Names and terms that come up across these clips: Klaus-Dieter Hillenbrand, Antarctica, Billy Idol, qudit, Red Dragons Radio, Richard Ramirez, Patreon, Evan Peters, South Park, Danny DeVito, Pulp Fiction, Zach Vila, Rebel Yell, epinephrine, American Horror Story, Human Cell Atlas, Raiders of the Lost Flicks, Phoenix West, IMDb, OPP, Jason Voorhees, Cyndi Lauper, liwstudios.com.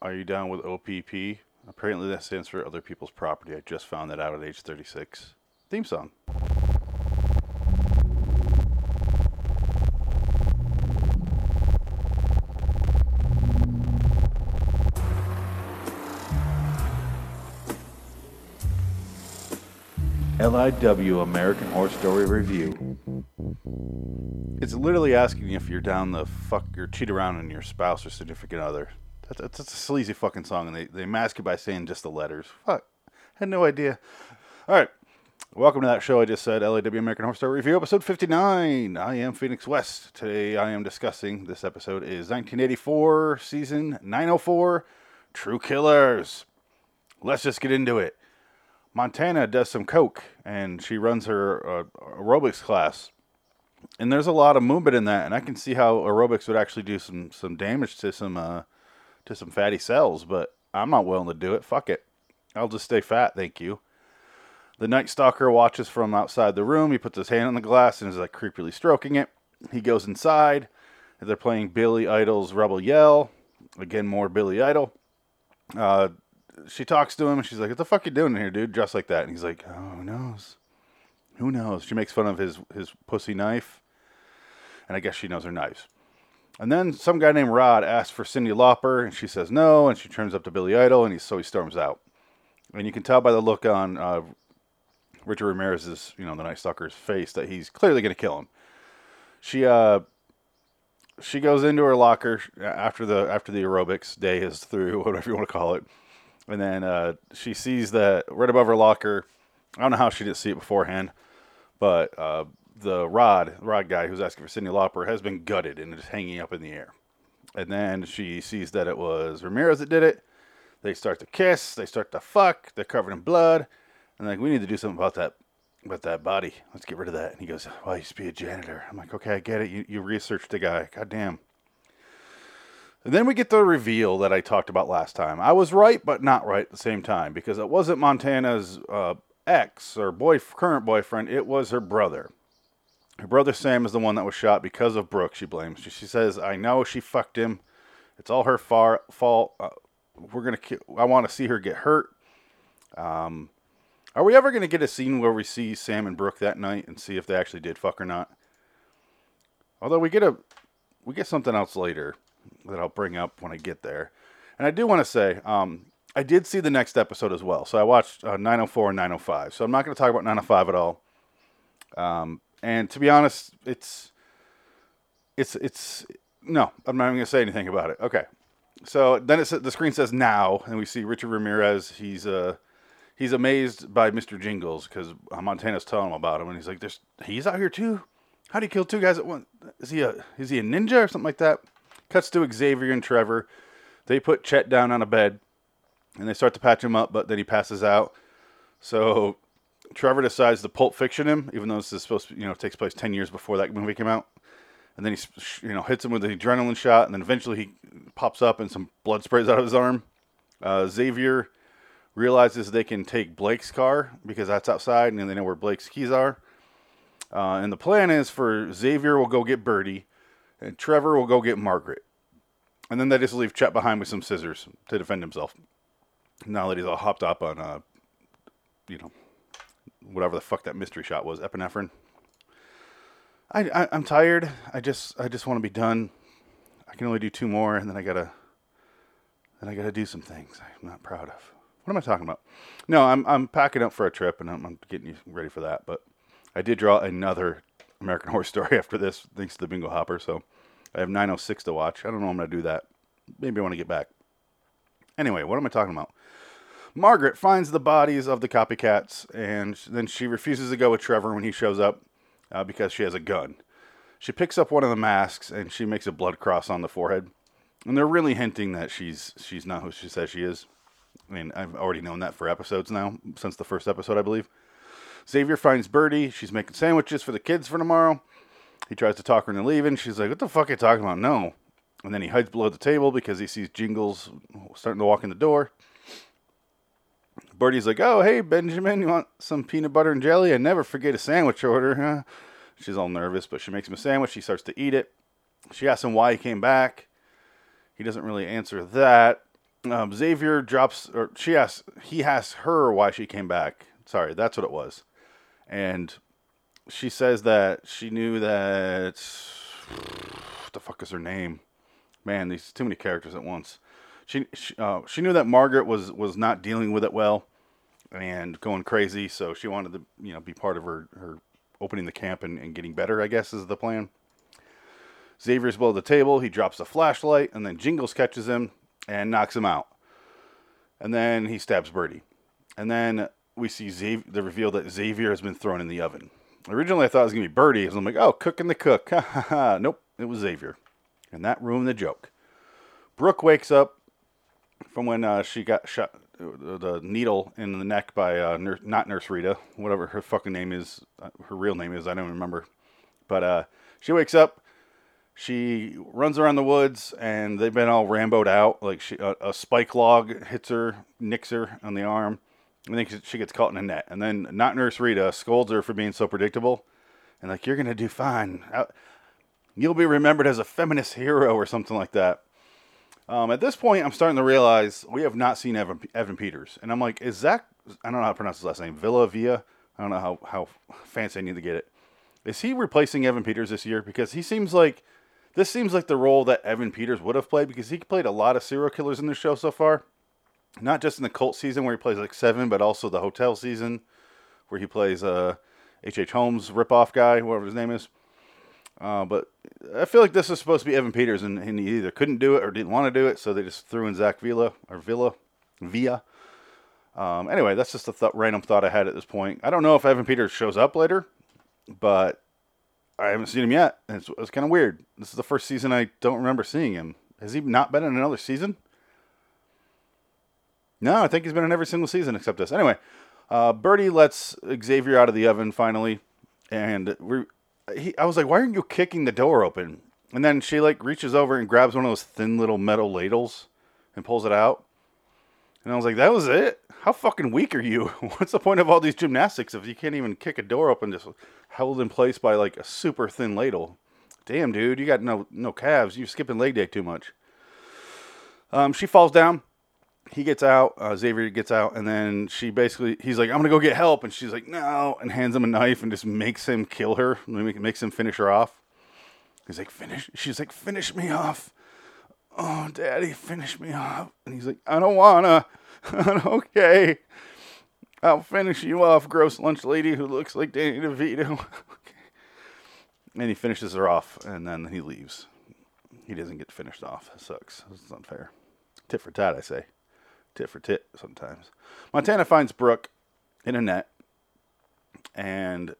Are you down with OPP? Apparently that stands for Other People's Property. I just found that out at age 36. Theme song. LIW American Horror Story Review. It's literally asking if you're down the fuck or cheat around on your spouse or significant other. That's a sleazy fucking song, and they mask it by saying just the letters. Fuck. I had no idea. All right. Welcome to that show I just said, LAW American Horror Story Review, episode 59. I am Phoenix West. Today I am discussing, this episode is 1984, season 904, True Killers. Let's just get into it. Montana does some coke, and she runs her aerobics class. And there's a lot of movement in that, and I can see how aerobics would actually do some damage to some fatty cells, but I'm not willing to do it. Fuck it. I'll just stay fat, thank you. The Night Stalker watches from outside the room. He puts his hand on the glass and is like creepily stroking it. He goes inside. They're playing Billy Idol's Rebel Yell. Again, more Billy Idol. She talks to him, and she's like, what the fuck you doing in here, dude? Dressed like that. And he's like, oh, who knows? Who knows? She makes fun of his pussy knife. And I guess she knows her knives. And then some guy named Rod asks for Cyndi Lauper, and she says no, and she turns up to Billy Idol, and so he storms out. And you can tell by the look on Richard Ramirez's, the Night Stalker's face, that he's clearly going to kill him. She goes into her locker after the aerobics day is through, whatever you want to call it. And then she sees that right above her locker, I don't know how she didn't see it beforehand, but the Rod guy who's asking for Cyndi Lauper has been gutted and is hanging up in the air. And then she sees that it was Ramirez that did it. They start to kiss. They start to fuck. They're covered in blood. And like, we need to do something about that body. Let's get rid of that. And he goes, well, I used to be a janitor. I'm like, okay, I get it. You researched the guy. God damn. And then we get the reveal that I talked about last time. I was right, but not right at the same time, because it wasn't Montana's ex or current boyfriend. It was her brother. Her brother Sam is the one that was shot because of Brooke, she blames. She says, I know she fucked him. It's all her fault. I want to see her get hurt. Are we ever going to get a scene where we see Sam and Brooke that night and see if they actually did fuck or not? Although we get something else later that I'll bring up when I get there. And I do want to say, I did see the next episode as well. So I watched 904 and 905. So I'm not going to talk about 905 at all. And to be honest, no, I'm not even going to say anything about it. Okay. So then the screen says now, and we see Richard Ramirez. He's amazed by Mr. Jingles because Montana's telling him about him. And he's like, he's out here too. How do you kill two guys at once? Is he a ninja or something like that? Cuts to Xavier and Trevor. They put Chet down on a bed and they start to patch him up, but then he passes out. So Trevor decides to Pulp Fiction him, even though this is supposed to, takes place 10 years before that movie came out. And then he, hits him with an adrenaline shot, and then eventually he pops up and some blood sprays out of his arm. Xavier realizes they can take Blake's car because that's outside, and they know where Blake's keys are. And the plan is for Xavier will go get Birdie, and Trevor will go get Margaret. And then they just leave Chet behind with some scissors to defend himself. Now that he's all hopped up on, whatever the fuck that mystery shot was, epinephrine. I'm tired. I just want to be done. I can only do two more, and then I gotta do some things I'm not proud of. What am I talking about? No, I'm packing up for a trip, and I'm getting you ready for that. But I did draw another American Horror Story after this, thanks to the Bingo Hopper. So I have 906 to watch. I don't know. I'm gonna do that. Maybe I want to get back. Anyway, what am I talking about? Margaret finds the bodies of the copycats, and then she refuses to go with Trevor when he shows up because she has a gun. She picks up one of the masks, and she makes a blood cross on the forehead. And they're really hinting that she's not who she says she is. I mean, I've already known that for episodes now, since the first episode, I believe. Xavier finds Birdie. She's making sandwiches for the kids for tomorrow. He tries to talk her into leaving. She's like, what the fuck are you talking about? No. And then he hides below the table because he sees Jingles starting to walk in the door. Birdie's like, oh, hey, Benjamin, you want some peanut butter and jelly? I never forget a sandwich order, huh? She's all nervous, but she makes him a sandwich. She starts to eat it. She asks him why he came back. He doesn't really answer that. Xavier drops, or she asks, he asks her why she came back. Sorry, that's what it was. And she says that she knew that, what the fuck is her name? Man, these too many characters at once. She knew that Margaret was not dealing with it well and going crazy, so she wanted to, you know, be part of her opening the camp and getting better, I guess, is the plan. Xavier's below the table. He drops a flashlight, and then Jingles catches him and knocks him out. And then he stabs Birdie. And then we see the reveal that Xavier has been thrown in the oven. Originally, I thought it was going to be Birdie, because I'm like, oh, cooking the cook. Nope, it was Xavier. And that ruined the joke. Brooke wakes up from when she got shot, the needle in the neck by, not Nurse Rita, whatever her fucking name is, her real name is, I don't remember. But she wakes up. She runs around the woods, and they've been all Rambo'd out. Like a spike log hits her, nicks her on the arm, and then she gets caught in a net. And then Not Nurse Rita scolds her for being so predictable, and like, you're gonna do fine. You'll be remembered as a feminist hero or something like that. At this point, I'm starting to realize we have not seen Evan Peters, and I'm like, is Zach? I don't know how to pronounce his last name. Vila. I don't know how fancy I need to get it. Is he replacing Evan Peters this year? Because he seems like. This seems like the role that Evan Peters would have played, because he played a lot of serial killers in this show so far. Not just in the cult season where he plays like Seven, but also the hotel season where he plays H.H. Holmes ripoff guy, whatever his name is. But I feel like this is supposed to be Evan Peters, and he either couldn't do it or didn't want to do it, so they just threw in Zach Vila, or Villa. Anyway, that's just a random thought I had at this point. I don't know if Evan Peters shows up later, but I haven't seen him yet, and it's kind of weird. This is the first season I don't remember seeing him. Has he not been in another season? No, I think he's been in every single season except this. Anyway, Birdie lets Xavier out of the oven finally, and I was like, why aren't you kicking the door open? And then she like reaches over and grabs one of those thin little metal ladles and pulls it out. And I was like, that was it? How fucking weak are you? What's the point of all these gymnastics if you can't even kick a door open just held in place by like a super thin ladle? Damn, dude, you got no calves. You're skipping leg day too much. She falls down. He gets out. Xavier gets out. And then he's like, I'm going to go get help. And she's like, no. And hands him a knife and just makes him kill her. Makes him finish her off. He's like, finish. She's like, finish me off. Oh, Daddy, finish me off. And he's like, I don't wanna. Okay. I'll finish you off, gross lunch lady who looks like Danny DeVito. Okay. And he finishes her off, and then he leaves. He doesn't get finished off. That sucks. It's unfair. Tit for tat, I say. Tit for tit sometimes. Montana finds Brooke in a net, and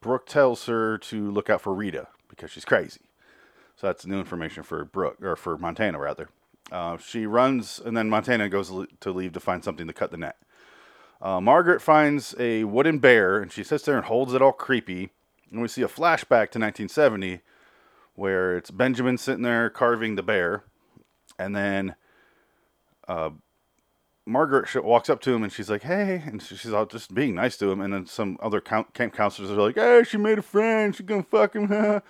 Brooke tells her to look out for Rita because she's crazy. So that's new information for Brooke, or for Montana, rather. She runs, and then Montana goes to leave to find something to cut the net. Margaret finds a wooden bear, and she sits there and holds it all creepy. And we see a flashback to 1970, where it's Benjamin sitting there carving the bear. And then Margaret walks up to him, and she's like, hey. And she's all just being nice to him. And then some other camp counselors are like, hey, she made a friend. She's going to fuck him, huh?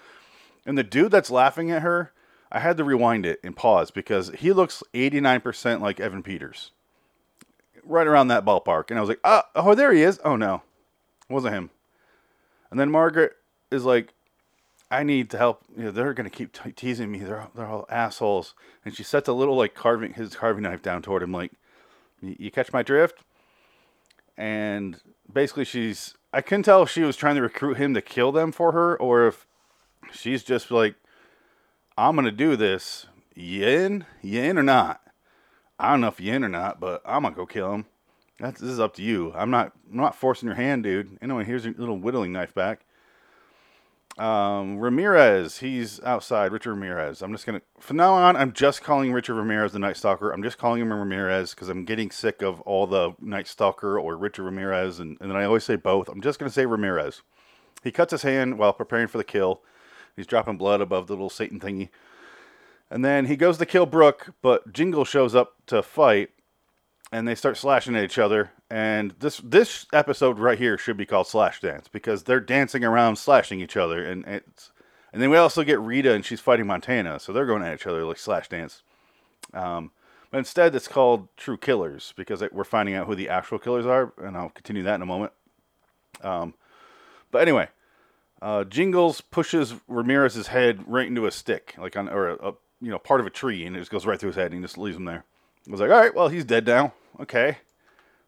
And the dude that's laughing at her, I had to rewind it and pause because he looks 89% like Evan Peters. Right around that ballpark. And I was like, oh, there he is. Oh, no. It wasn't him. And then Margaret is like, I need to help. You know, they're going to keep teasing me. They're all assholes. And she sets a little, like, his carving knife down toward him, like, you catch my drift? And basically I couldn't tell if she was trying to recruit him to kill them for her or if she's just like, I'm going to do this. You in or not? I don't know if you in or not, but I'm going to go kill him. This is up to you. I'm not forcing your hand, dude. Anyway, here's your little whittling knife back. Ramirez, he's outside. Richard Ramirez. From now on, I'm just calling Richard Ramirez the Night Stalker. I'm just calling him Ramirez because I'm getting sick of all the Night Stalker or Richard Ramirez. And then I always say both. I'm just going to say Ramirez. He cuts his hand while preparing for the kill. He's dropping blood above the little Satan thingy. And then he goes to kill Brooke, but Jingle shows up to fight, and they start slashing at each other. And this episode right here should be called Slash Dance, because they're dancing around slashing each other. And then we also get Rita, and she's fighting Montana, so they're going at each other like Slash Dance. Instead, it's called True Killers, because we're finding out who the actual killers are, and I'll continue that in a moment. But anyway, Jingles pushes Ramirez's head right into a stick, like on or a you know part of a tree, and it just goes right through his head, and he just leaves him there. I was like, all right, well, he's dead now. Okay,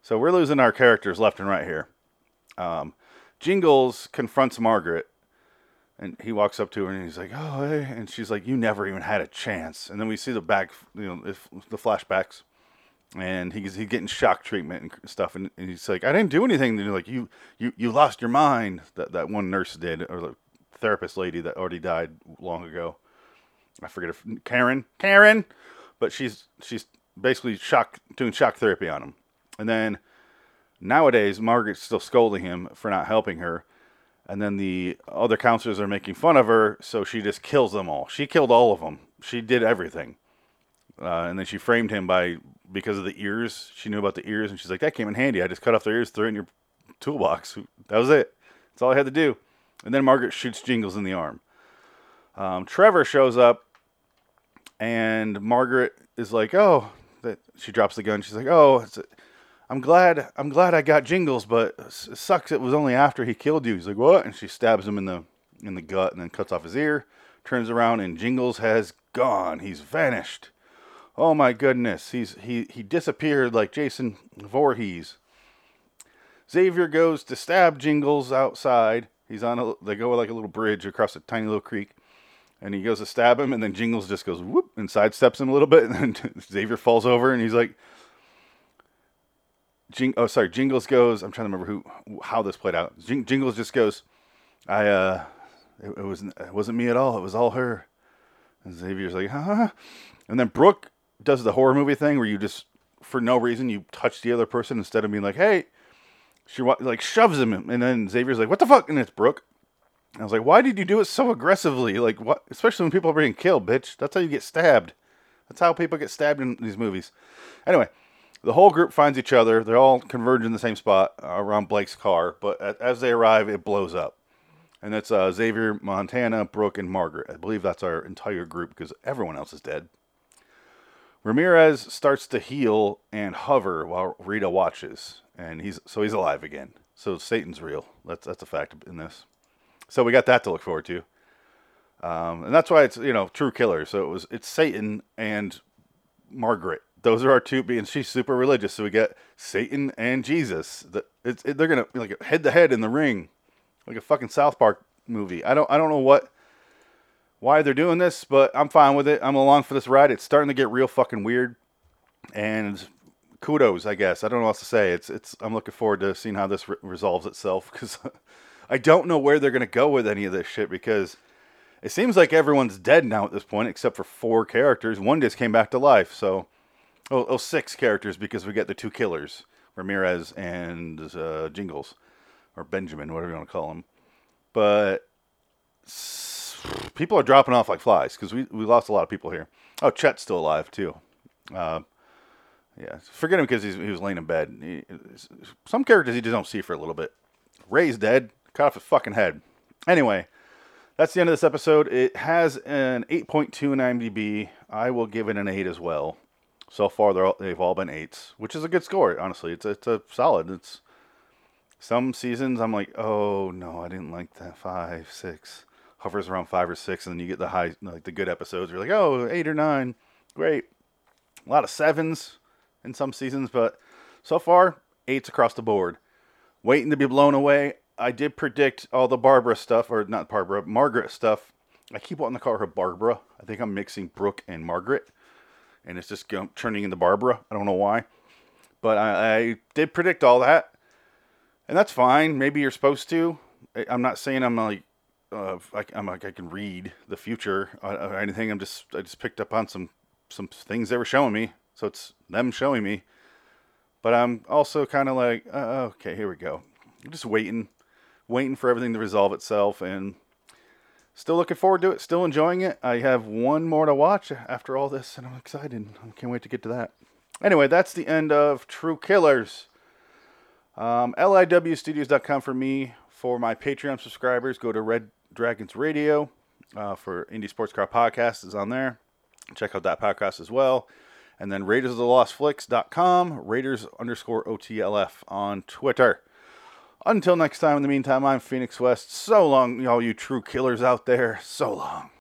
so we're losing our characters left and right here. Jingles confronts Margaret, and he walks up to her, and he's like, oh, hey. And she's like, you never even had a chance. And then we see the back, you know, the flashbacks, and he's getting shock treatment and stuff, and he's like, I didn't do anything. And they're like, you lost your mind. That one nurse did, or the therapist lady that already died long ago. I forget if Karen, but she's basically doing shock therapy on him. And then nowadays, Margaret's still scolding him for not helping her. And then the other counselors are making fun of her, so she just kills them all. She killed all of them. She did everything. And then she framed him because of the ears. She knew about the ears, and she's like, that came in handy. I just cut off their ears, threw it in your toolbox. That was it. That's all I had to do. And then Margaret shoots Jingles in the arm. Trevor shows up, and Margaret is like, oh, that she drops the gun. She's like, oh, I'm glad I got Jingles, but it sucks it was only after he killed you. He's like, what? And she stabs him in the gut and then cuts off his ear, turns around, and Jingles has gone. He's vanished. Oh, my goodness. He disappeared like Jason Voorhees. Xavier goes to stab Jingles outside. He's they go like a little bridge across a tiny little creek, and he goes to stab him, and then Jingles just goes, whoop, and sidesteps him a little bit, and then Xavier falls over, and he's like, Jingles goes, I'm trying to remember how this played out. Jingles just goes, it wasn't me at all. It was all her. And Xavier's like, huh? And then Brooke does the horror movie thing where you just, for no reason, you touch the other person instead of being like, hey. She like shoves him. And then Xavier's like, what the fuck? And it's Brooke. And I was like, why did you do it so aggressively? Like, what? Especially when people are being killed, bitch. That's how you get stabbed. That's how people get stabbed in these movies. Anyway. The whole group finds each other. They all converge in the same spot around Blake's car. But as they arrive, it blows up. And that's Xavier, Montana, Brooke, and Margaret. I believe that's our entire group because everyone else is dead. Ramirez starts to heal and hover while Rita watches. And he's alive again. So Satan's real. That's a fact in this. So we got that to look forward to. And that's why it's, you know, True Killer. So it's Satan and Margaret. Those are our two, and she's super religious, so we get Satan and Jesus. They're gonna be like head to head in the ring, like a fucking South Park movie. I don't know why they're doing this, but I'm fine with it. I'm along for this ride. It's starting to get real fucking weird, and kudos, I guess. I don't know what else to say. I'm looking forward to seeing how this resolves itself because I don't know where they're gonna go with any of this shit because. It seems like everyone's dead now at this point, except for 4 characters. One just came back to life, so... Oh, 6 characters, because we got the 2 killers. Ramirez and Jingles. Or Benjamin, whatever you want to call him. But... people are dropping off like flies, because we lost a lot of people here. Oh, Chet's still alive, too. Yeah, forget him because he was laying in bed. Some characters you just don't see for a little bit. Ray's dead. Cut off his fucking head. Anyway... That's the end of this episode. It has an 8.2 in IMDb. I will give it an 8 as well. So far, they've all been 8s, which is a good score, honestly. It's a solid. It's some seasons, I'm like, oh, no, I didn't like that. 5, 6. Hovers around 5 or 6, and then you get the high, like the good episodes. You're like, oh, 8 or 9. Great. A lot of 7s in some seasons, but so far, 8s across the board. Waiting to be blown away. I did predict all the Barbara stuff, or not Barbara, Margaret stuff. I keep wanting to call her Barbara. I think I'm mixing Brooke and Margaret, and it's just turning into Barbara. I don't know why, but I did predict all that, and that's fine. Maybe you're supposed to. I'm not saying I can read the future or anything. I just picked up on some things they were showing me, so it's them showing me. But I'm also kind of like, okay, here we go. I'm just waiting for everything to resolve itself, and still looking forward to it, still enjoying it. I have one more to watch after all this, and I'm excited. I can't wait to get to that. Anyway, that's the end of True Killers. liwstudios.com for me. For my Patreon subscribers, go to Red Dragons Radio for Indie Sports Car Podcast is on there. Check out that podcast as well. And then Raiders of the Lost Flicks.com, Raiders_OTLF on Twitter. Until next time, in the meantime, I'm Phoenix West. So long, all you true killers out there. So long.